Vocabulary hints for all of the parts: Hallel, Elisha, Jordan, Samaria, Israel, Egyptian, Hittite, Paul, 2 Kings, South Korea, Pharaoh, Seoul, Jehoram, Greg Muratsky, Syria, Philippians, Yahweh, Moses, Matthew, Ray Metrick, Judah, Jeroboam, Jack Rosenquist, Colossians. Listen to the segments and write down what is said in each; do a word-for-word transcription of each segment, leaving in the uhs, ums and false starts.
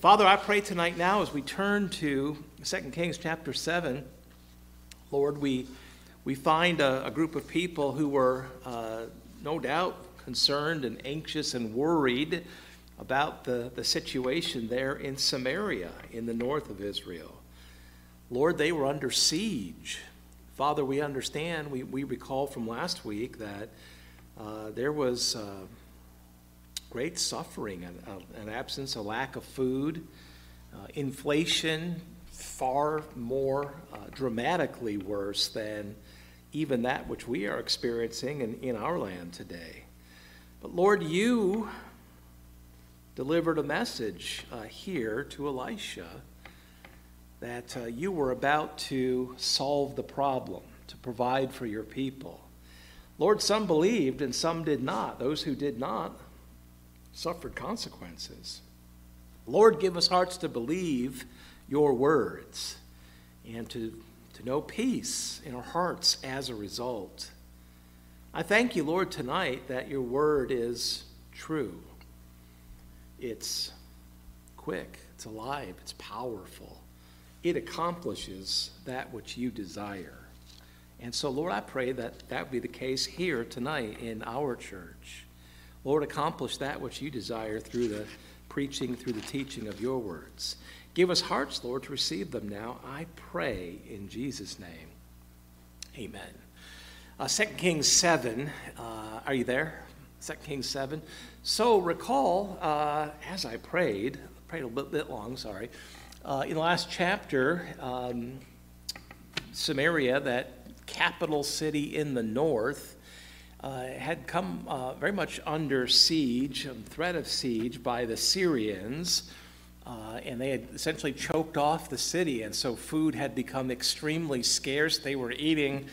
Father, I pray tonight now as we turn to Second Kings chapter seven, Lord, we, we find a, a group of people who were uh, no doubt concerned and anxious and worried about the, the situation there in Samaria, in the north of Israel. Lord, they were under siege. Father, we understand, we, we recall from last week that uh, there was uh, great suffering, an, an absence, a lack of food, uh, inflation, far more uh, dramatically worse than even that which we are experiencing in, in our land today. But Lord, you delivered a message uh, here to Elisha that uh, you were about to solve the problem, to provide for your people. Lord, some believed and some did not. Those who did not suffered consequences. Lord, give us hearts to believe your words and to, to know peace in our hearts as a result. I thank you, Lord, tonight that your word is true. It's quick, it's alive, it's powerful. It accomplishes that which you desire. And so, Lord, I pray that that would be the case here tonight in our church. Lord, accomplish that which you desire through the preaching, through the teaching of your words. Give us hearts, Lord, to receive them now, I pray in Jesus' name. Amen. Uh, Second Kings seven, uh, are you there? Second Kings seven. So recall, uh, as I prayed, prayed a little bit long, sorry, Uh, in the last chapter, um, Samaria, that capital city in the north, uh, had come uh, very much under siege, um, threat of siege by the Syrians, uh, and they had essentially choked off the city, and so food had become extremely scarce. They were eating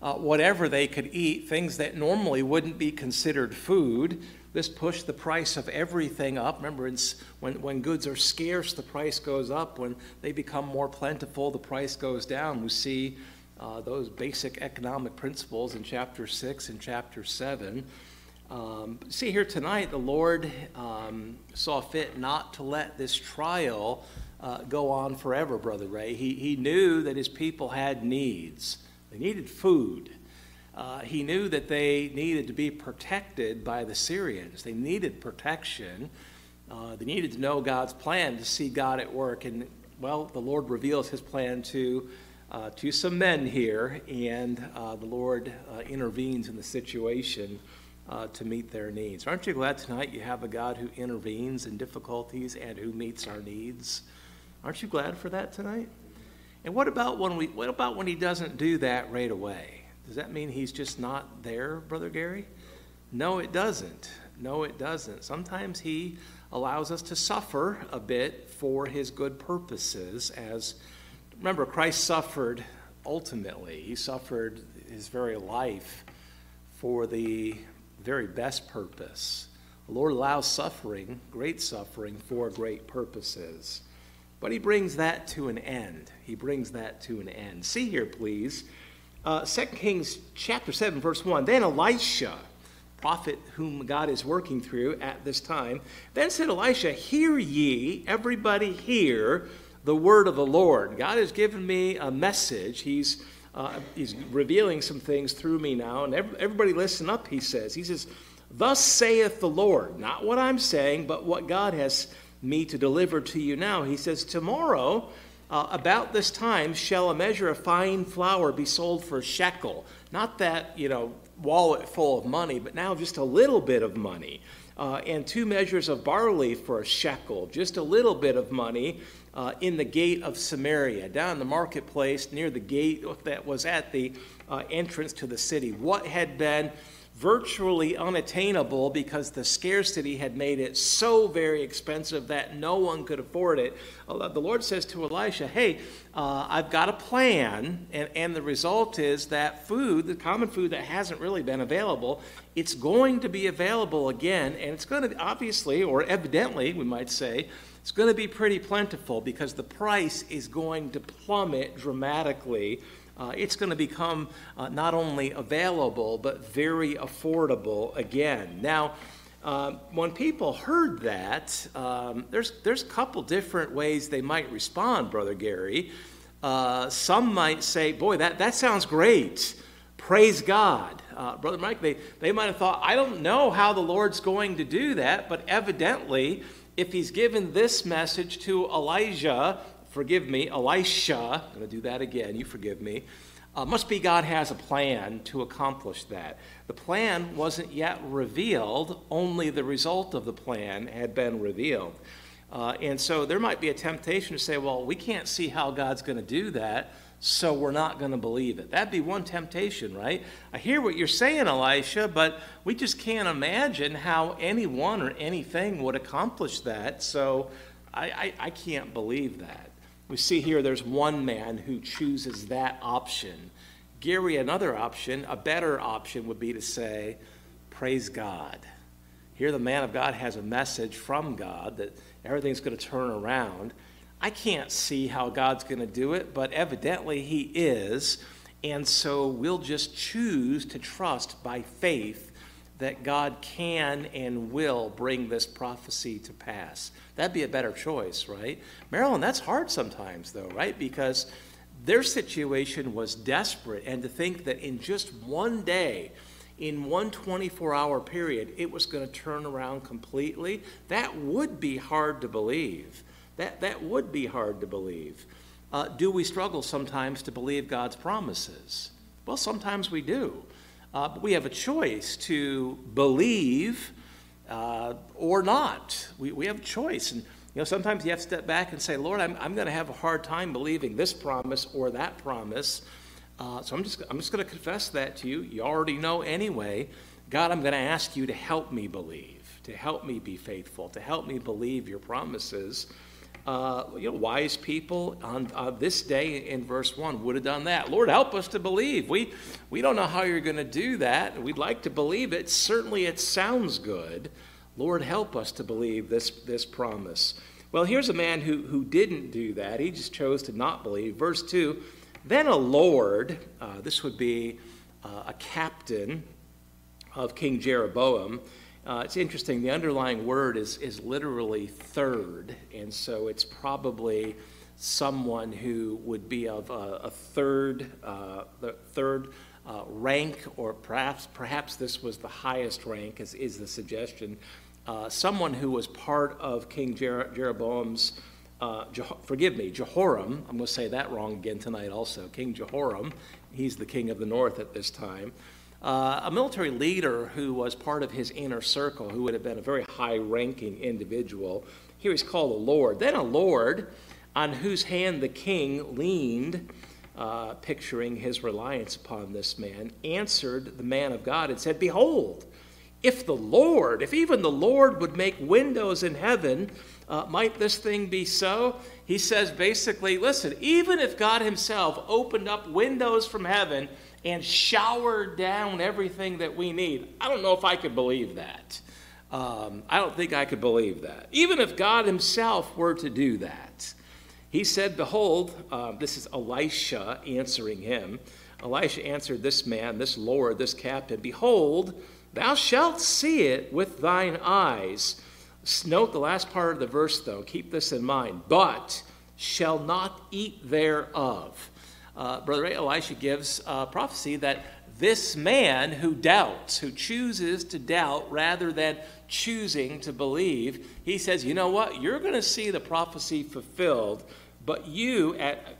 uh, whatever they could eat, things that normally wouldn't be considered food. This pushed the price of everything up. Remember, it's when, when goods are scarce, the price goes up. When they become more plentiful, the price goes down. We see uh, those basic economic principles in chapter six and chapter seven. Um, see here tonight, the Lord um, saw fit not to let this trial uh, go on forever, Brother Ray. He, he knew that his people had needs. They needed food. Uh, he knew that they needed to be protected by the Syrians. They needed protection. Uh, they needed to know God's plan, to see God at work. And, well, the Lord reveals his plan to, uh, to some men here, and uh, the Lord uh, intervenes in the situation uh, to meet their needs. Aren't you glad tonight you have a God who intervenes in difficulties and who meets our needs? Aren't you glad for that tonight? And what about when, we, what about when he doesn't do that right away? Does that mean he's just not there, Brother Gary? No, it doesn't. No, it doesn't. Sometimes he allows us to suffer a bit for his good purposes. As, remember, Christ suffered ultimately. He suffered his very life for the very best purpose. The Lord allows suffering, great suffering, for great purposes. But he brings that to an end. He brings that to an end. See here, please. Uh, Second Kings chapter seven, verse one, then Elisha, prophet whom God is working through at this time, then said Elisha, hear ye, everybody hear the word of the Lord. God has given me a message. He's, uh, he's revealing some things through me now. And everybody listen up, he says. He says, thus saith the Lord, not what I'm saying, but what God has me to deliver to you now. He says, tomorrow, Uh, about this time shall a measure of fine flour be sold for a shekel. Not that, you know, wallet full of money, but now just a little bit of money. Uh, and two measures of barley for a shekel, just a little bit of money uh, in the gate of Samaria, down in the marketplace near the gate that was at the uh, entrance to the city. What had been virtually unattainable because the scarcity had made it so very expensive that no one could afford it. The Lord says to Elisha, hey, uh, I've got a plan, and, and the result is that food, the common food that hasn't really been available, it's going to be available again, and it's going to obviously, or evidently, we might say, it's going to be pretty plentiful because the price is going to plummet dramatically. Uh, it's going to become uh, not only available, but very affordable again. Now, Um, when people heard that, um, there's there's a couple different ways they might respond, Brother Gary. Uh, some might say, boy, that, that sounds great. Praise God. Uh, Brother Mike, they, they might have thought, I don't know how the Lord's going to do that, but evidently, if he's given this message to Elijah, forgive me, Elisha, I'm going to do that again, you forgive me, uh, must be God has a plan to accomplish that. The plan wasn't yet revealed, only the result of the plan had been revealed. Uh, and so there might be a temptation to say, well, we can't see how God's going to do that, so we're not going to believe it. That'd be one temptation, right? I hear what you're saying, Elisha, but we just can't imagine how anyone or anything would accomplish that, so I, I, I can't believe that. We see here there's one man who chooses that option. Gary, another option, a better option would be to say, praise God. Here the man of God has a message from God that everything's going to turn around. I can't see how God's going to do it, but evidently he is. And so we'll just choose to trust by faith that God can and will bring this prophecy to pass. That'd be a better choice, right? Marilyn, that's hard sometimes though, right? Because their situation was desperate. And to think that in just one day, in one twenty-four hour period, it was going to turn around completely, that would be hard to believe. That, that would be hard to believe. Uh, do we struggle sometimes to believe God's promises? Well, sometimes we do. Uh, but we have a choice to believe uh, or not. We, we have a choice. And you know, sometimes you have to step back and say, Lord, I'm, I'm going to have a hard time believing this promise or that promise. Uh, so I'm just, I'm just going to confess that to you. You already know anyway. God, I'm going to ask you to help me believe, to help me be faithful, to help me believe your promises. Uh, you know, wise people on uh, this day in verse one would have done that. Lord, help us to believe. We, we don't know how you're going to do that. We'd like to believe it. Certainly it sounds good. Lord, help us to believe this, this promise. Well, here's a man who, who didn't do that. He just chose to not believe. Verse two, then a lord, uh, this would be uh, a captain of King Jeroboam. Uh, it's interesting, the underlying word is, is literally third, and so it's probably someone who would be of a, a third, uh, the third uh, rank, or perhaps, perhaps this was the highest rank, as is the suggestion. Uh, someone who was part of King Jer Jeroboam's, uh, Jeho forgive me, Jehoram, I'm going to say that wrong again tonight also, King Jehoram, he's the king of the north at this time. Uh, a military leader who was part of his inner circle, who would have been a very high-ranking individual. Here he's called a lord. Then a lord on whose hand the king leaned, uh, picturing his reliance upon this man, answered the man of God and said, behold, if the Lord, if even the Lord would make windows in heaven, uh, might this thing be so? He says basically, listen, even if God himself opened up windows from heaven and showered down everything that we need, I don't know if I could believe that. Um, I don't think I could believe that. Even if God himself were to do that. He said, behold, uh, this is Elisha answering him. Elisha answered this man, this lord, this captain, behold, thou shalt see it with thine eyes. Note the last part of the verse, though. Keep this in mind. But shall not eat thereof. Uh, Brother Ray, Elisha gives uh, prophecy that this man who doubts, who chooses to doubt rather than choosing to believe, he says, you know what? You're going to see the prophecy fulfilled, but you,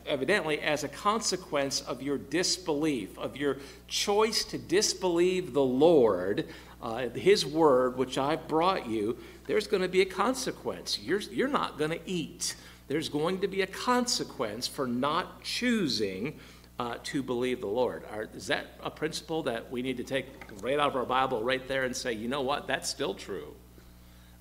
evidently, as a consequence of your disbelief, of your choice to disbelieve the Lord, uh, his word, which I brought you, there's going to be a consequence. You're, you're not going to eat. There's going to be a consequence for not choosing uh, to believe the Lord. Are, is that a principle that we need to take right out of our Bible right there and say, you know what, that's still true.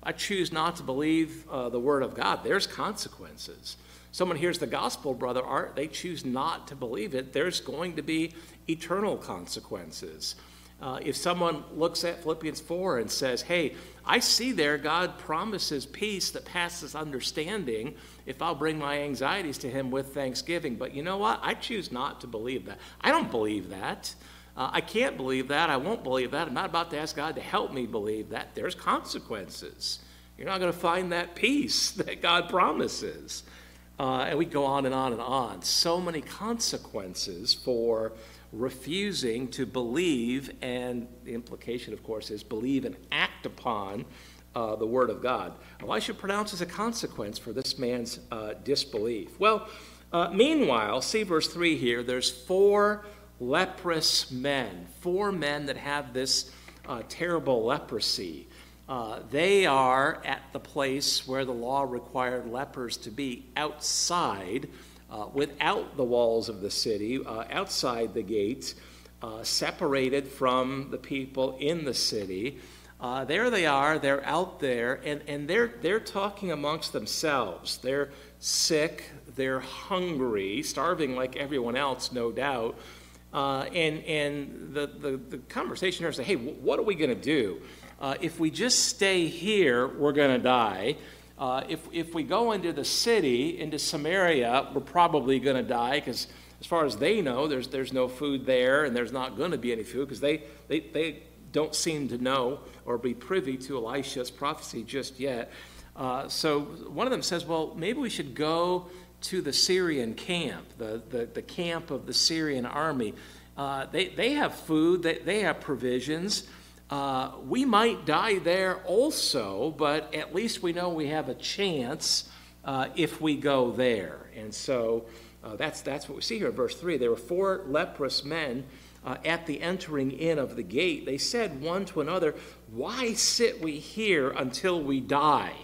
I choose not to believe uh, the word of God. There's consequences. Someone hears the gospel, Brother Art, they choose not to believe it. There's going to be eternal consequences. Uh, if someone looks at Philippians four and says, hey, I see there God promises peace that passes understanding if I'll bring my anxieties to him with thanksgiving. But you know what? I choose not to believe that. I don't believe that. Uh, I can't believe that. I won't believe that. I'm not about to ask God to help me believe that. There's consequences. You're not going to find that peace that God promises. Uh, and we go on and on and on. So many consequences for refusing to believe, and the implication, of course, is believe and act upon uh, the Word of God. Elisha pronounces a consequence for this man's uh, disbelief. Well, uh, meanwhile, see verse three here, there's four leprous men, four men that have this uh, terrible leprosy. Uh, they are at the place where the law required lepers to be, outside, uh, without the walls of the city, uh, outside the gates, uh, separated from the people in the city. Uh, there they are, they're out there, and, and they're, they're talking amongst themselves. They're sick, they're hungry, starving like everyone else, no doubt. Uh, and and the, the, the conversation here is, hey, what are we going to do? Uh, if we just stay here, we're going to die. Uh, if, if we go into the city, into Samaria, we're probably going to die, because as far as they know, there's, there's no food there, and there's not going to be any food, because they, they, they don't seem to know or be privy to Elisha's prophecy just yet. Uh, so one of them says, well, maybe we should go to the Syrian camp, the, the, the camp of the Syrian army. Uh, they, they have food, they, they have provisions. Uh, we might die there also, but at least we know we have a chance uh, if we go there. And so uh, that's, that's what we see here in verse three. There were four leprous men uh, at the entering in of the gate. They said one to another, why sit we here until we die?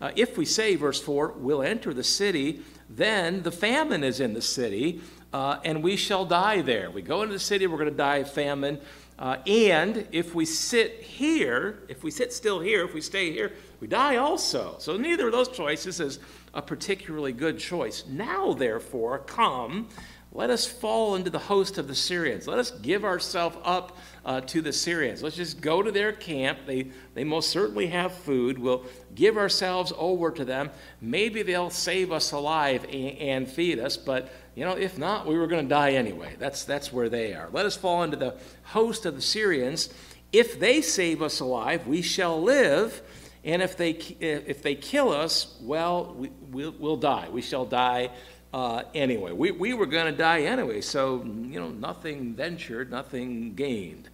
Uh, if we say, verse four, we'll enter the city, then the famine is in the city, uh, and we shall die there. We go into the city, we're going to die of famine. Uh, and if we sit here, if we sit still here, if we stay here, we die also. So neither of those choices is a particularly good choice. Now, therefore, come, let us fall into the host of the Syrians. Let us give ourselves up uh, to the Syrians. Let's just go to their camp. They, they most certainly have food. We'll give ourselves over to them. Maybe they'll save us alive and, and feed us, but you know, if not, we were going to die anyway. That's, that's where they are. Let us fall into the host of the Syrians. If they save us alive, we shall live. And if they, if they kill us, well, we, we'll, we'll die. We shall die uh, anyway. We, we were going to die anyway. So, you know, nothing ventured, nothing gained.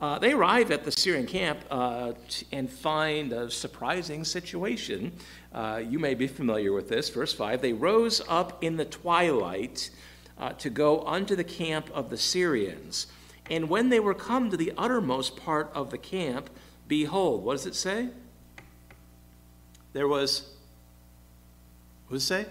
Uh, they arrive at the Syrian camp uh, and find a surprising situation. Uh, you may be familiar with this. Verse five, they rose up in the twilight uh, to go unto the camp of the Syrians. And when they were come to the uttermost part of the camp, behold, what does it say? There was, what does it say?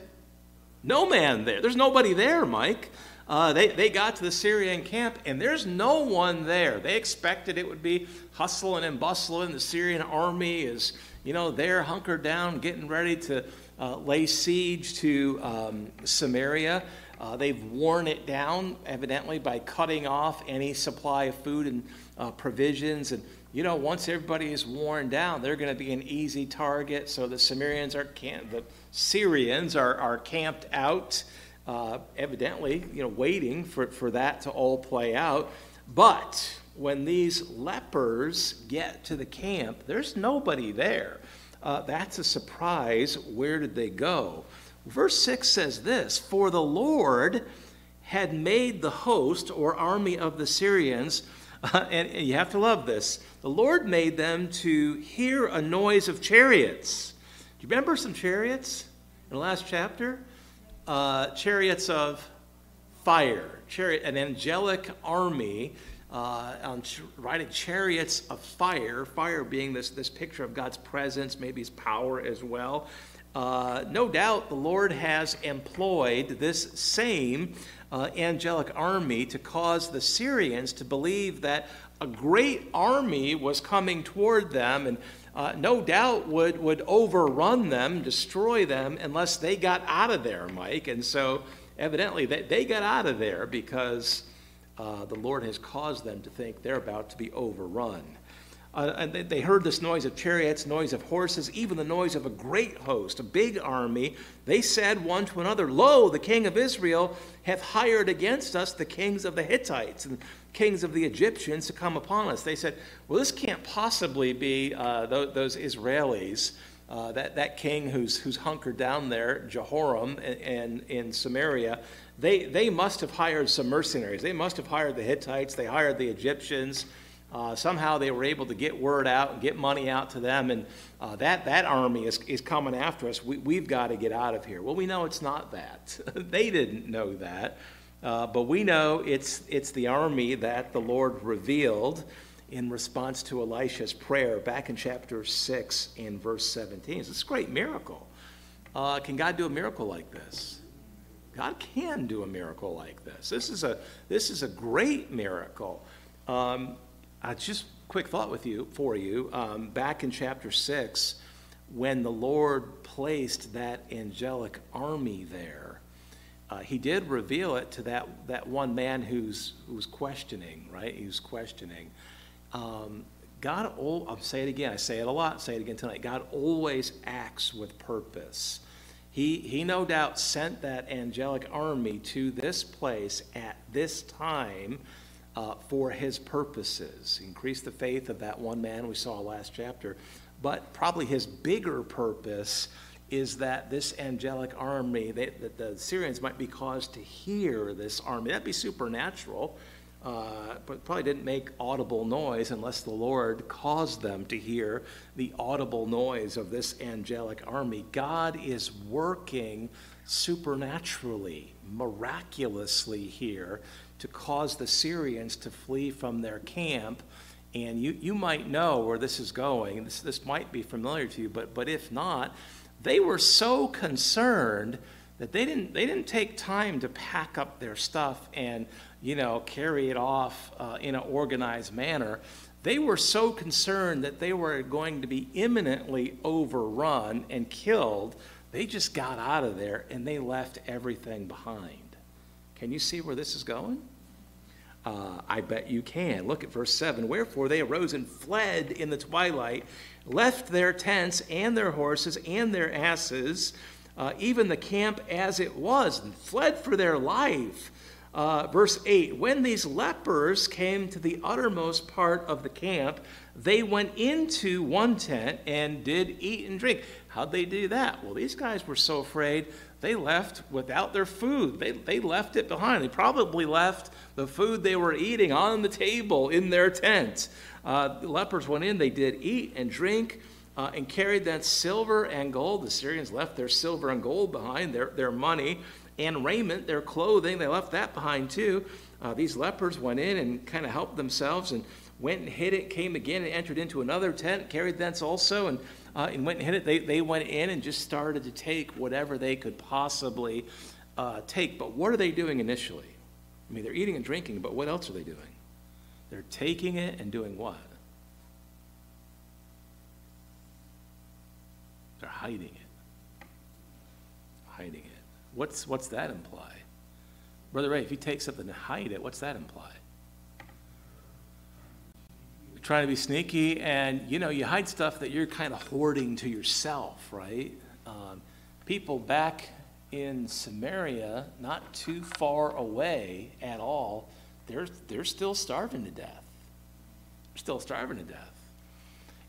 No man there. There's nobody there, Mike. Uh, they, they got to the Syrian camp, and there's no one there. They expected it would be hustling and bustling. The Syrian army is, you know, they're hunkered down, getting ready to uh, lay siege to um, Samaria. Uh, they've worn it down, evidently, by cutting off any supply of food and uh, provisions. And, you know, once everybody is worn down, they're going to be an easy target. So the Samaritans are camp- the Syrians are, are camped out. Uh, evidently, you know, waiting for, for that to all play out. But when these lepers get to the camp, there's nobody there. Uh, that's a surprise. Where did they go? Verse six says this, for the Lord had made the host or army of the Syrians, uh, and, and you have to love this, the Lord made them to hear a noise of chariots. Do you remember some chariots in the last chapter? Uh, chariots of fire, chariot, an angelic army uh, on ch riding chariots of fire, fire being this, this picture of God's presence, maybe his power as well. Uh, no doubt the Lord has employed this same uh, angelic army to cause the Syrians to believe that a great army was coming toward them, and Uh, no doubt would, would overrun them, destroy them, unless they got out of there, Mike. And so evidently they, they got out of there because uh, the Lord has caused them to think they're about to be overrun. Uh, and they, they heard this noise of chariots, noise of horses, even the noise of a great host, a big army. They said one to another, "Lo, the king of Israel hath hired against us the kings of the Hittites and kings of the Egyptians to come upon us." They said, well, this can't possibly be uh, th those Israelis, uh, that, that king who's, who's hunkered down there, Jehoram, and in Samaria. They, they must have hired some mercenaries. They must have hired the Hittites. They hired the Egyptians. Uh, somehow they were able to get word out and get money out to them, and uh, that, that army is, is coming after us. We, we've got to get out of here. Well, we know it's not that. They didn't know that, uh, but we know it's, it's the army that the Lord revealed in response to Elisha's prayer back in chapter six and verse seventeen. It's a great miracle. Uh, can God do a miracle like this? God can do a miracle like this. This is a, this is a great miracle. Um, Uh, just quick thought with you for you. Um, back in chapter six, when the Lord placed that angelic army there, uh, he did reveal it to that, that one man who's, who's questioning, right? He was questioning. Um, God, al I'll say it again. I say it a lot. Say it again tonight. God always acts with purpose. He, he no doubt sent that angelic army to this place at this time, Uh, for his purposes. Increase the faith of that one man we saw last chapter. But probably his bigger purpose is that this angelic army, they, that the Syrians might be caused to hear this army. That'd be supernatural, uh, but probably didn't make audible noise unless the Lord caused them to hear the audible noise of this angelic army. God is working supernaturally, miraculously here, to cause the Syrians to flee from their camp. And you, you might know where this is going. This, this might be familiar to you, but, but if not, they were so concerned that they didn't, they didn't take time to pack up their stuff and, you know, carry it off uh, in an organized manner. They were so concerned that they were going to be imminently overrun and killed, they just got out of there and they left everything behind. Can you see where this is going? Uh, I bet you can. Look at verse seven. "Wherefore they arose and fled in the twilight, left their tents and their horses and their asses, uh, even the camp as it was, and fled for their life." Uh, verse eight. "When these lepers came to the uttermost part of the camp, they went into one tent and did eat and drink." How'd they do that? Well, these guys were so afraid they left without their food. They, they left it behind. They probably left the food they were eating on the table in their tent. Uh, the lepers went in. They did eat and drink uh, and carried that silver and gold. The Syrians left their silver and gold behind, their, their money and raiment, their clothing. They left that behind too. Uh, these lepers went in and kind of helped themselves and went and hid it, came again and entered into another tent, carried thence also, and, uh, and went and hid it. They, they went in and just started to take whatever they could possibly uh, take. But what are they doing initially? I mean, they're eating and drinking, but what else are they doing? They're taking it and doing what? They're hiding it. Hiding it. What's, what's that imply? Brother Ray, if you take something and hide it, what's that imply? Trying to be sneaky, and you know, you hide stuff that you're kind of hoarding to yourself, right? Um, people back in Samaria, not too far away at all, they're, they're still starving to death. They're still starving to death.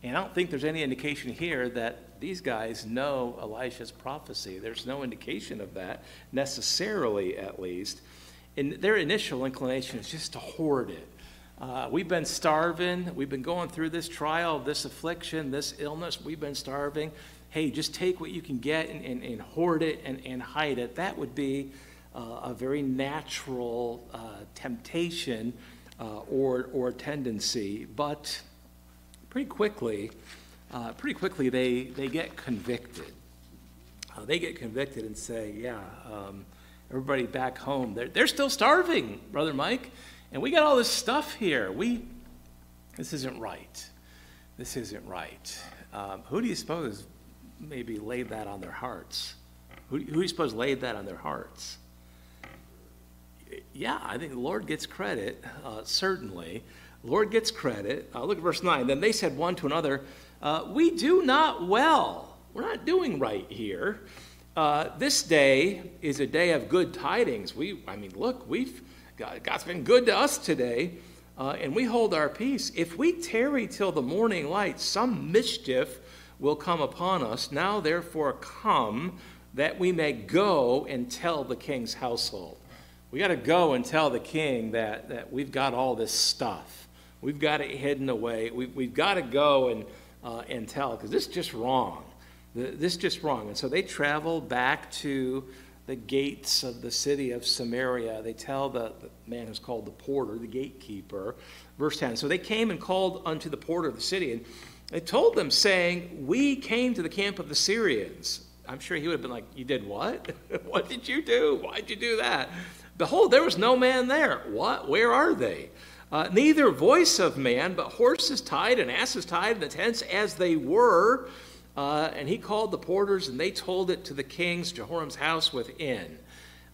And I don't think there's any indication here that these guys know Elisha's prophecy. There's no indication of that, necessarily at least. And their initial inclination is just to hoard it. Uh, we've been starving. We've been going through this trial, this affliction, this illness. We've been starving. Hey, just take what you can get and, and, and hoard it and, and hide it. That would be uh, a very natural uh, temptation uh, or, or tendency. But pretty quickly, uh, pretty quickly they, they get convicted. Uh, they get convicted and say, yeah, um, everybody back home, they're, they're still starving, Brother Mike. And we got all this stuff here. We, this isn't right. This isn't right. Um, who do you suppose maybe laid that on their hearts? Who, who do you suppose laid that on their hearts? Yeah, I think the Lord gets credit, uh, certainly. Lord gets credit. Uh, look at verse nine. Then they said one to another, uh, we do not well. We're not doing right here. Uh, this day is a day of good tidings. We, I mean, look, we've God, God's been good to us today, uh, and we hold our peace. If we tarry till the morning light, some mischief will come upon us. Now, therefore, come that we may go and tell the king's household. We got to go and tell the king that, that we've got all this stuff. We've got it hidden away. We, we've got to go and, uh, and tell, because this is just wrong. This is just wrong. And so they travel back to the gates of the city of Samaria. They tell the, the man who's called the porter, the gatekeeper. Verse ten, so they came and called unto the porter of the city, and they told them, saying, we came to the camp of the Syrians. I'm sure he would have been like, you did what? What did you do? Why'd you do that? Behold, there was no man there. What? Where are they? Uh, neither voice of man, but horses tied and asses tied in the tents as they were. Uh, and he called the porters, and they told it to the king's, Jehoram's house within.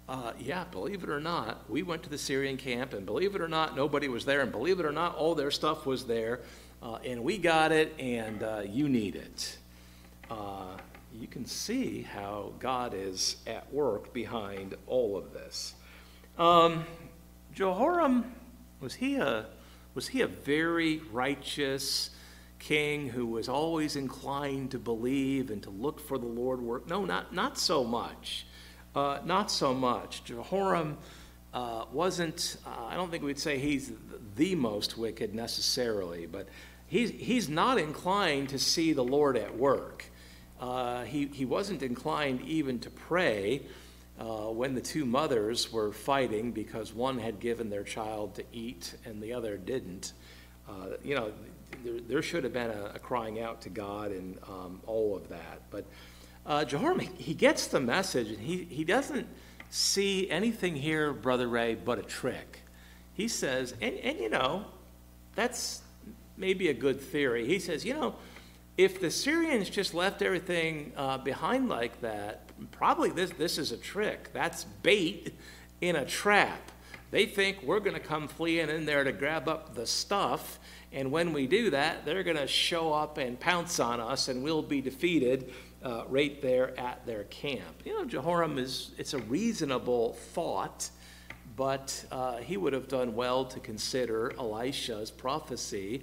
Uh, yeah, believe it or not, we went to the Syrian camp, and believe it or not, nobody was there. And believe it or not, all their stuff was there. Uh, and we got it, and uh, you need it. Uh, you can see how God is at work behind all of this. Um, Jehoram, was he a, was he a very righteous king who was always inclined to believe and to look for the Lord work? No, not, not so much. Uh, not so much. Jehoram uh, wasn't, uh, I don't think we'd say he's the most wicked necessarily, but he's, he's not inclined to see the Lord at work. Uh, he, he wasn't inclined even to pray uh, when the two mothers were fighting because one had given their child to eat and the other didn't. Uh, you know, There, there should have been a, a crying out to God and um, all of that. But uh, Jehoram, he gets the message, and he, he doesn't see anything here, Brother Ray, but a trick. He says, and, and you know, that's maybe a good theory. He says, you know, if the Syrians just left everything uh, behind like that, probably this, this is a trick. That's bait in a trap. They think we're going to come fleeing in there to grab up the stuff, and when we do that, they're going to show up and pounce on us, and we'll be defeated uh, right there at their camp. You know, Jehoram, is it's a reasonable thought, but uh, he would have done well to consider Elisha's prophecy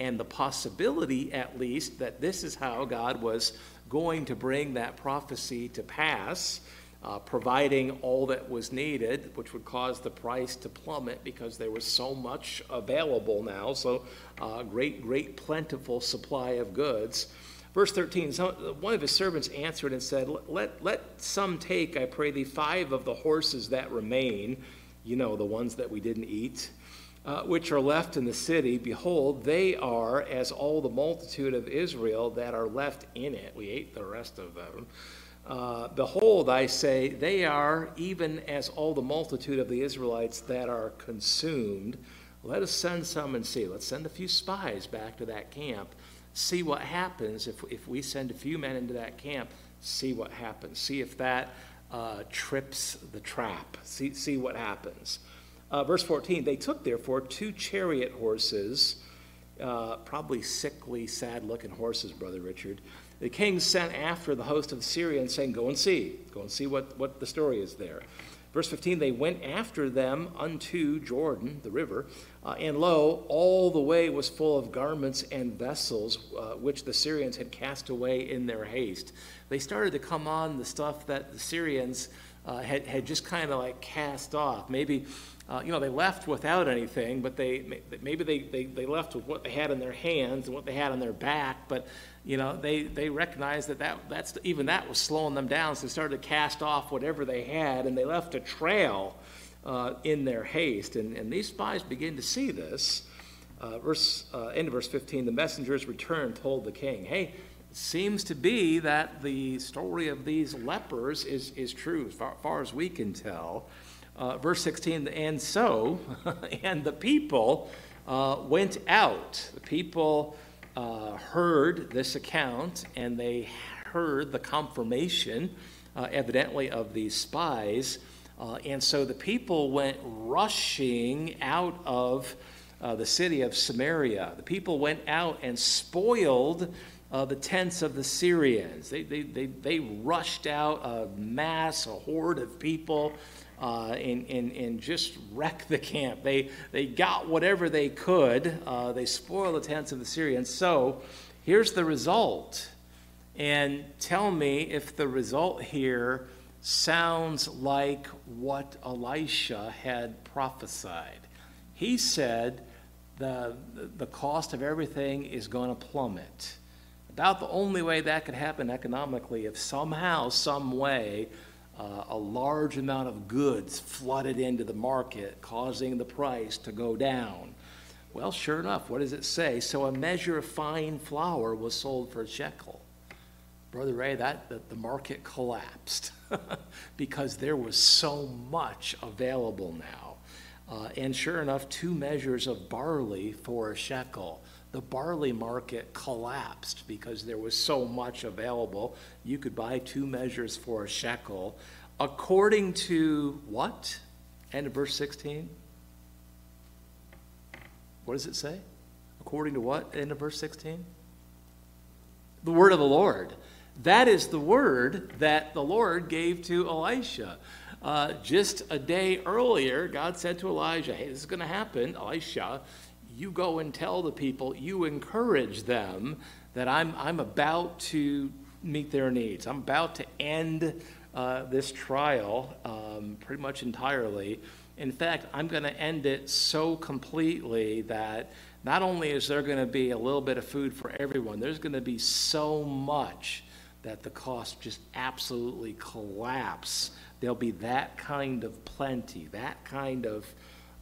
and the possibility, at least, that this is how God was going to bring that prophecy to pass, uh, providing all that was needed, which would cause the price to plummet because there was so much available now. So Uh, great, great plentiful supply of goods. Verse thirteen, some, one of his servants answered and said, let, let some take, I pray thee, five of the horses that remain, you know, the ones that we didn't eat, uh, which are left in the city. Behold, they are as all the multitude of Israel that are left in it. We ate the rest of them. Uh, behold, I say, they are even as all the multitude of the Israelites that are consumed. Let us send some and see. Let's send a few spies back to that camp. See what happens if, if we send a few men into that camp. See what happens. See if that uh, trips the trap. See, see what happens. Uh, verse fourteen, they took, therefore, two chariot horses, uh, probably sickly, sad-looking horses, Brother Richard. The king sent after the host of the Syrians, saying, go and see. Go and see what, what the story is there. Verse fifteen, they went after them unto Jordan, the river, uh, and lo, all the way was full of garments and vessels uh, which the Syrians had cast away in their haste. They started to come on the stuff that the Syrians uh, had, had just kind of like cast off. Maybe, uh, you know, they left without anything, but they maybe they, they, they left with what they had in their hands and what they had on their back, but, you know, they, they recognized that, that that's, even that was slowing them down, so they started to cast off whatever they had, and they left a trail uh, in their haste. And, and these spies begin to see this. Uh, verse, uh, end of verse fifteen, the messengers returned, told the king, hey, it seems to be that the story of these lepers is, is true, as far, far as we can tell. Uh, verse sixteen, and so, and the people uh, went out. The people Uh, heard this account, and they heard the confirmation, uh, evidently, of these spies. Uh, and so the people went rushing out of uh, the city of Samaria. The people went out and spoiled uh, the tents of the Syrians. They, they, they, they rushed out a mass, a horde of people, Uh, and, and, and just wrecked the camp. They, they got whatever they could. Uh, they spoiled the tents of the Syrians. So here's the result. And tell me if the result here sounds like what Elisha had prophesied. He said the, the cost of everything is going to plummet. About the only way that could happen economically, if somehow, some way, Uh, a large amount of goods flooded into the market, causing the price to go down. Well, sure enough, what does it say? So a measure of fine flour was sold for a shekel. Brother Ray, that, that the market collapsed because there was so much available now. Uh, and sure enough, two measures of barley for a shekel. The barley market collapsed because there was so much available. You could buy two measures for a shekel. According to what? End of verse sixteen? What does it say? According to what? End of verse sixteen? The word of the Lord. That is the word that the Lord gave to Elisha. Uh, just a day earlier, God said to Elijah, hey, this is going to happen, Elisha. You go and tell the people, you encourage them that I'm, I'm about to meet their needs. I'm about to end uh, this trial um, pretty much entirely. In fact, I'm going to end it so completely that not only is there going to be a little bit of food for everyone, there's going to be so much that the cost just absolutely collapse. There'll be that kind of plenty, that kind of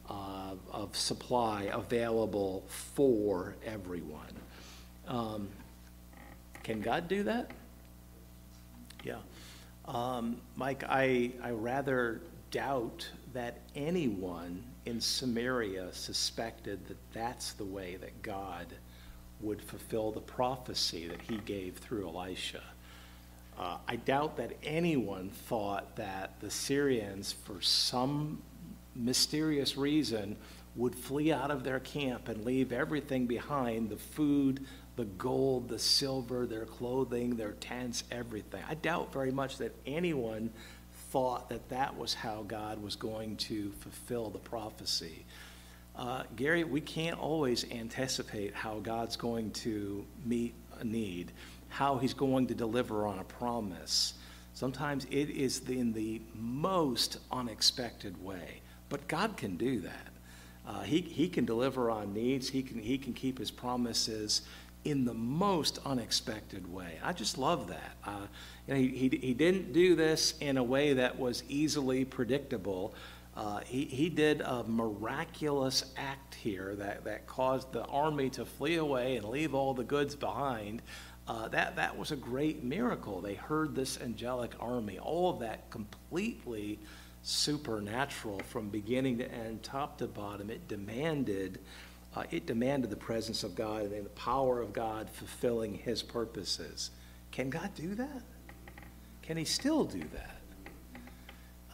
Uh, of supply available for everyone. Um, can God do that? Yeah. Um, Mike, I, I rather doubt that anyone in Samaria suspected that that's the way that God would fulfill the prophecy that he gave through Elisha. Uh, I doubt that anyone thought that the Syrians, for some mysterious reason, would flee out of their camp and leave everything behind, the food, the gold, the silver, their clothing, their tents, everything. I doubt very much that anyone thought that that was how God was going to fulfill the prophecy. Uh, Gary, we can't always anticipate how God's going to meet a need, how he's going to deliver on a promise. Sometimes it is in the most unexpected way. But God can do that. Uh, he, he can deliver on needs. He can, he can keep his promises in the most unexpected way. I just love that. Uh, you know, he, he, he didn't do this in a way that was easily predictable. Uh, he, he did a miraculous act here that, that caused the army to flee away and leave all the goods behind. Uh, that, that was a great miracle. They heard this angelic army. All of that completely supernatural from beginning to end, top to bottom. It demanded, uh, it demanded the presence of God and the power of God fulfilling his purposes. Can God do that? Can he still do that?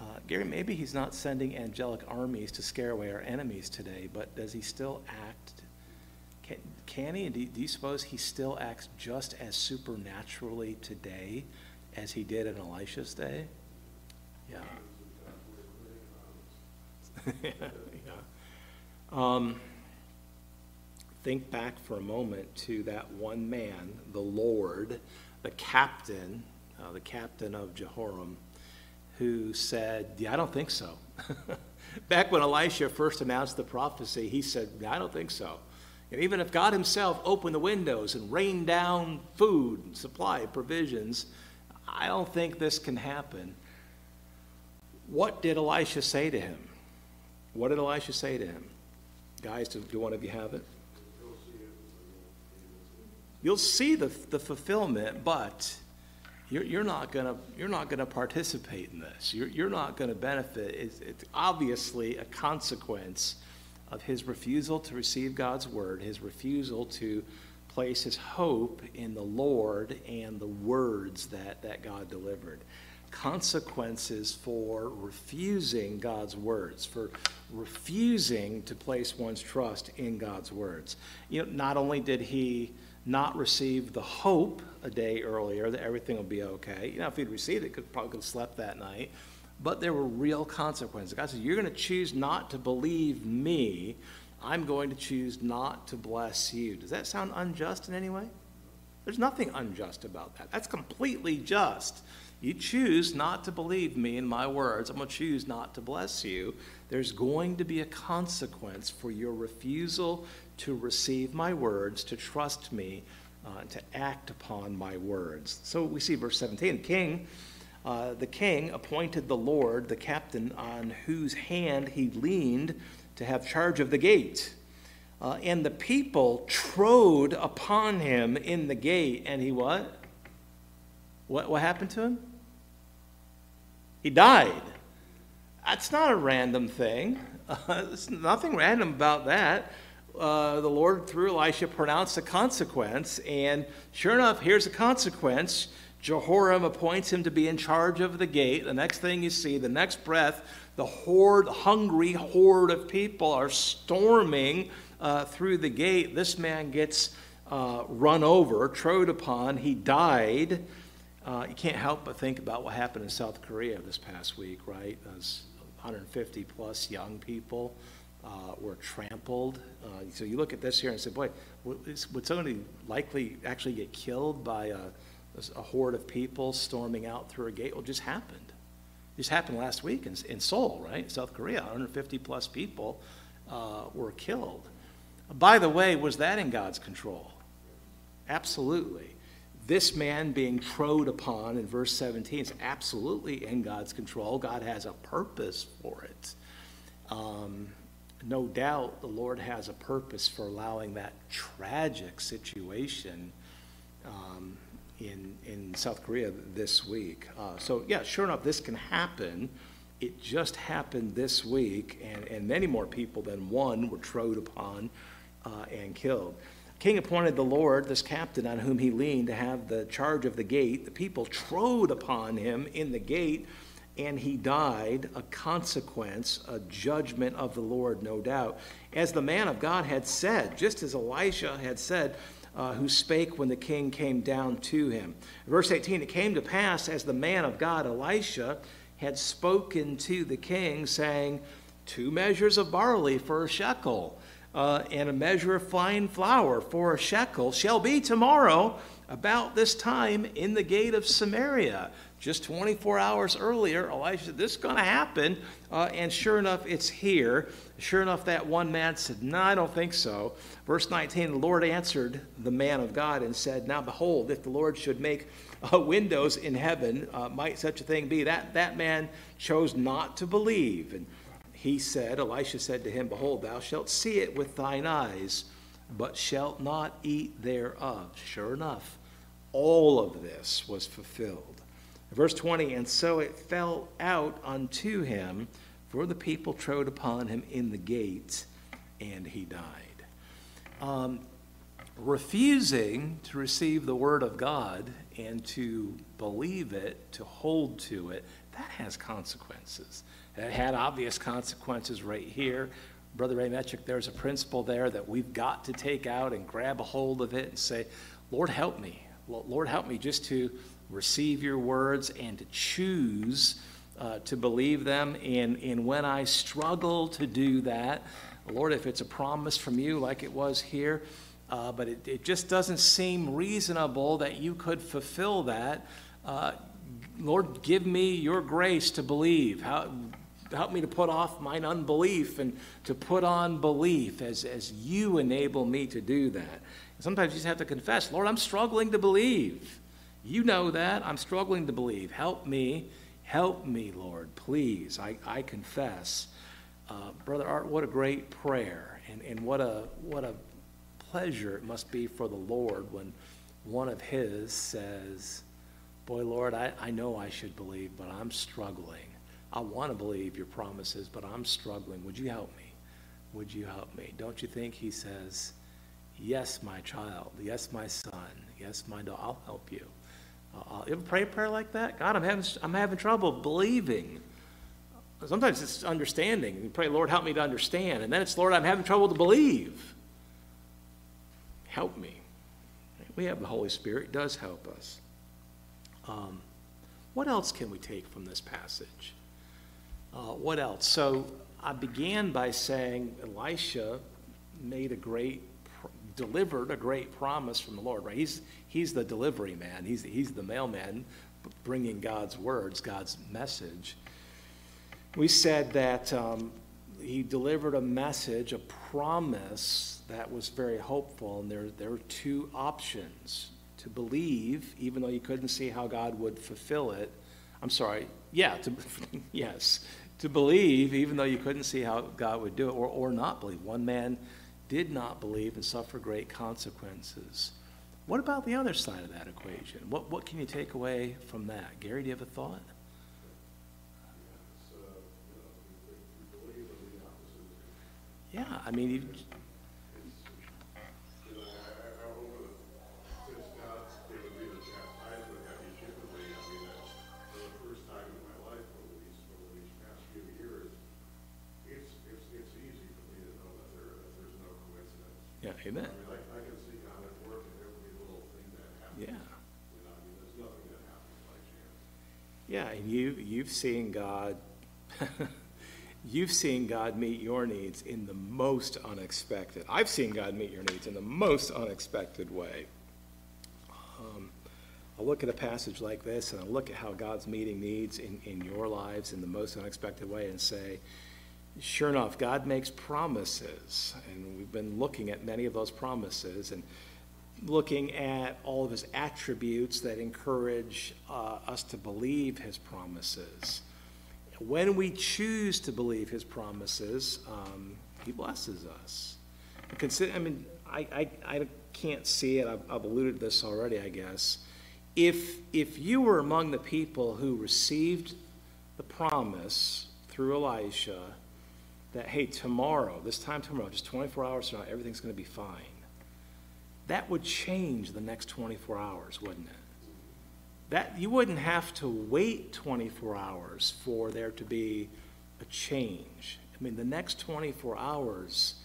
Uh, Gary, maybe he's not sending angelic armies to scare away our enemies today, but does he still act? Can, can he? Do, do you suppose he still acts just as supernaturally today as he did in Elisha's day? Yeah. yeah. Um, think back for a moment to that one man, the Lord, the captain, uh, the captain of Jehoram, who said, yeah, I don't think so. Back when Elisha first announced the prophecy, he said, I don't think so. And even if God himself opened the windows and rained down food and supply provisions, I don't think this can happen. What did Elisha say to him? What did Elisha say to him? Guys, do, do one of you have it? You'll see the, the fulfillment, but you're, you're not gonna you're not gonna participate in this. You're, you're not gonna benefit. It's, it's obviously a consequence of his refusal to receive God's word, his refusal to place his hope in the Lord and the words that, that God delivered. consequences for refusing God's words, for refusing to place one's trust in God's words. You know, not only did he not receive the hope a day earlier that everything would be okay, you know, if he'd received it, could probably could have slept that night, but there were real consequences. God said, you're going to choose not to believe me. I'm going to choose not to bless you. Does that sound unjust in any way? There's nothing unjust about that. That's completely just. You choose not to believe me in my words. I'm going to choose not to bless you. There's going to be a consequence for your refusal to receive my words, to trust me, uh, to act upon my words. So we see verse seventeen. King, uh, the king appointed the Lord, the captain on whose hand he leaned to have charge of the gate. Uh, and the people trode upon him in the gate. And he what? What, what happened to him? He died. That's not a random thing. Uh, there's nothing random about that. Uh, the Lord, through Elisha, pronounced a consequence. And sure enough, here's a consequence. Jehoram appoints him to be in charge of the gate. The next thing you see, the next breath, the horde, hungry horde of people are storming uh, through the gate. This man gets uh, run over, trod upon. He died. Uh, you can't help but think about what happened in South Korea this past week, right? Those one hundred fifty plus young people uh, were trampled. Uh, so you look at this here and say, boy, would somebody likely actually get killed by a, a horde of people storming out through a gate? Well, it just happened. It just happened last week in, in Seoul, right? South Korea, one hundred fifty plus people uh, were killed. By the way, was that in God's control? Absolutely. This man being trod upon in verse seventeen is absolutely in God's control. God has a purpose for it. Um, no doubt the Lord has a purpose for allowing that tragic situation um, in, in South Korea this week. Uh, so yeah, sure enough, this can happen. It just happened this week, and, and many more people than one were trod upon uh, and killed. King appointed the Lord, this captain on whom he leaned, to have the charge of the gate. The people trode upon him in the gate, and he died, a consequence, a judgment of the Lord, no doubt. As the man of God had said, just as Elisha had said, uh, who spake when the king came down to him. Verse eighteen, it came to pass, as the man of God, Elisha, had spoken to the king, saying, two measures of barley for a shekel. Uh, and a measure of fine flour for a shekel shall be tomorrow about this time in the gate of Samaria. Just twenty-four hours earlier, Elisha said, this is going to happen. Uh, and sure enough, it's here. Sure enough, that one man said, no, I don't think so. Verse nineteen, the Lord answered the man of God and said, now behold, if the Lord should make uh, windows in heaven, uh, might such a thing be? That, that man chose not to believe. And he said, Elisha said to him, behold, thou shalt see it with thine eyes, but shalt not eat thereof. Sure enough, all of this was fulfilled. Verse twenty, and so it fell out unto him, for the people trode upon him in the gate, and he died. Um, refusing to receive the word of God and to believe it, to hold to it, that has consequences. That had obvious consequences right here. Brother Ray Metrick, there's a principle there that we've got to take out and grab a hold of it and say, Lord, help me. Lord, help me just to receive your words and to choose uh, to believe them. And, and when I struggle to do that, Lord, if it's a promise from you like it was here, uh, but it, it just doesn't seem reasonable that you could fulfill that, uh, Lord, give me your grace to believe. How, help me to put off mine unbelief and to put on belief as, as you enable me to do that. Sometimes you just have to confess, Lord, I'm struggling to believe. You know that. I'm struggling to believe. Help me. Help me, Lord, please. I, I confess. Uh, Brother Art, what a great prayer, and, and what a, what a pleasure it must be for the Lord when one of his says, boy, Lord, I, I know I should believe, but I'm struggling. I want to believe your promises, but I'm struggling. Would you help me? Would you help me? Don't you think he says, yes, my child, yes, my son, yes, my daughter, I'll help you. Uh, you ever pray a prayer like that? God, I'm having, I'm having trouble believing. Sometimes it's understanding. You pray, Lord, help me to understand. And then it's, Lord, I'm having trouble to believe. Help me. We have the Holy Spirit. It does help us. Um, what else can we take from this passage? Uh, what else? So I began by saying Elisha made a great, delivered a great promise from the Lord, right? He's, he's the delivery man. He's, he's the mailman bringing God's words, God's message. We said that um, he delivered a message, a promise that was very hopeful, and there, there were two options: to believe, even though you couldn't see how God would fulfill it. I'm sorry, yeah, to, yes, to believe, even though you couldn't see how God would do it, or, or not believe. One man did not believe and suffered great consequences. What about the other side of that equation? What, what can you take away from that? Gary, do you have a thought? Yeah, I mean, you, Amen. I mean, like, I can see God at work in every little thing that happens. Yeah. You know, I mean, there's nothing that happens by chance. Yeah, and you you've seen God you've seen God meet your needs in the most unexpected. I've seen God meet your needs in the most unexpected way. Um, I look at a passage like this, and I look at how God's meeting needs in, in your lives in the most unexpected way, and say, sure enough, God makes promises, and we've been looking at many of those promises and looking at all of his attributes that encourage uh, us to believe his promises. When we choose to believe his promises, um, he blesses us. Consider, I mean, I, I, I can't see it. I've, I've alluded to this already, I guess. If, if you were among the people who received the promise through Elisha, that, hey, tomorrow, this time tomorrow, just twenty-four hours from now, everything's going to be fine. That would change the next twenty-four hours, wouldn't it? That, you wouldn't have to wait twenty-four hours for there to be a change. I mean, the next twenty-four hours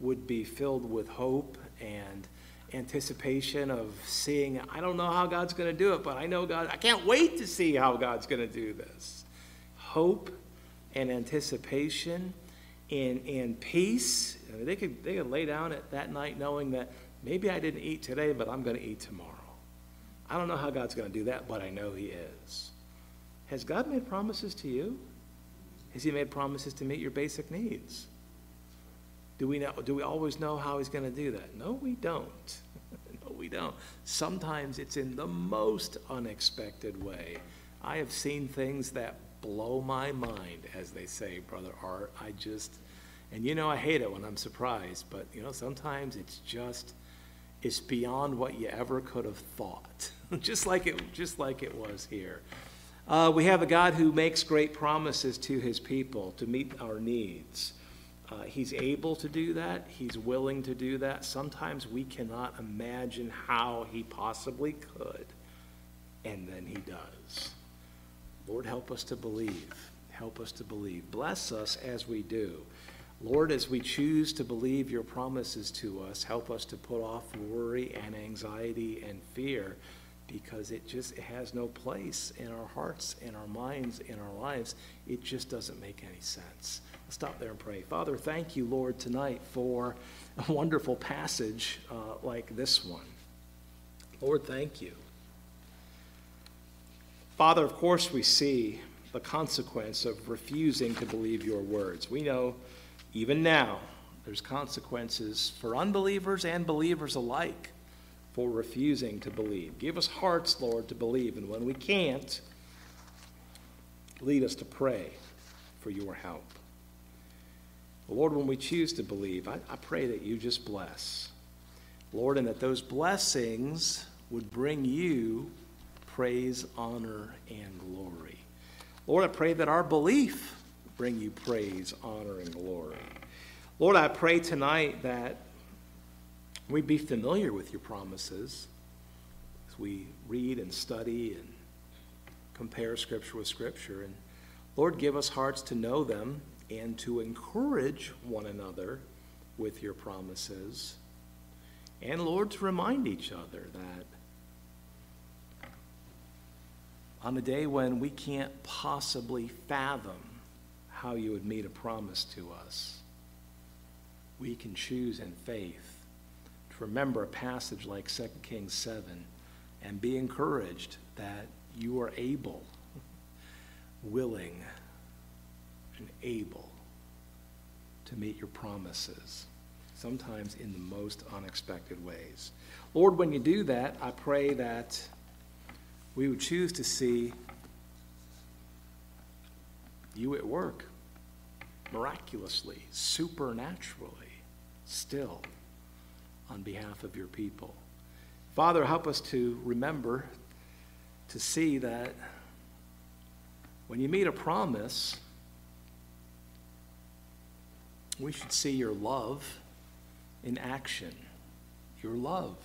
would be filled with hope and anticipation of seeing, I don't know how God's going to do it, but I know God, I can't wait to see how God's going to do this. Hope and anticipation. In, in peace, I mean, they could they could lay down at that night knowing that maybe I didn't eat today, but I'm going to eat tomorrow. I don't know how God's going to do that, but I know he is. Has God made promises to you? Has he made promises to meet your basic needs? Do we know, do we always know how he's going to do that? No, we don't. No, we don't. Sometimes it's in the most unexpected way. I have seen things that blow my mind, as they say, Brother Art. I just, and you know, I hate it when I'm surprised, but you know, sometimes it's just, it's beyond what you ever could have thought. just like it, just like it was here. Uh, we have a God who makes great promises to his people to meet our needs. Uh, he's able to do that. He's willing to do that. Sometimes we cannot imagine how he possibly could, and then he does. Lord, help us to believe. Help us to believe. Bless us as we do. Lord, as we choose to believe your promises to us, help us to put off worry and anxiety and fear, because it just it has no place in our hearts, in our minds, in our lives. It just doesn't make any sense. Let's stop there and pray. Father, thank you, Lord, tonight for a wonderful passage uh, like this one. Lord, thank you. Father, of course we see the consequence of refusing to believe your words. We know even now there's consequences for unbelievers and believers alike for refusing to believe. Give us hearts, Lord, to believe. And when we can't, lead us to pray for your help. Lord, when we choose to believe, I, I pray that you just bless. Lord, and that those blessings would bring you praise, honor, and glory. Lord, I pray that our belief bring you praise, honor, and glory. Lord, I pray tonight that we be familiar with your promises, as we read and study and compare Scripture with Scripture. And Lord, give us hearts to know them and to encourage one another with your promises. And Lord, to remind each other that on a day when we can't possibly fathom how you would meet a promise to us, we can choose in faith to remember a passage like Second Kings seven and be encouraged that you are able, willing, and able to meet your promises, sometimes in the most unexpected ways. Lord, when you do that, I pray that we would choose to see you at work, miraculously, supernaturally, still, on behalf of your people. Father, help us to remember to see that when you meet a promise, we should see your love in action, your love.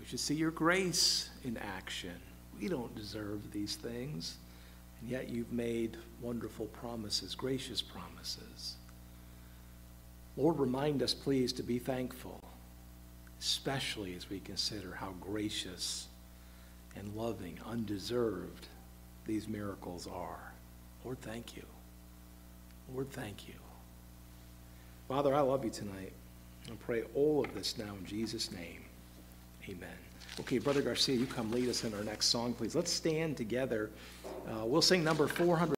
We should see your grace in action. We don't deserve these things, and yet you've made wonderful promises, gracious promises. Lord, remind us, please, to be thankful, especially as we consider how gracious and loving, undeserved these miracles are. Lord, thank you. Lord, thank you. Father, I love you tonight. I pray all of this now in Jesus' name. Amen. Okay, Brother Garcia, you come lead us in our next song, please. Let's stand together. Uh, we'll sing number four hundred.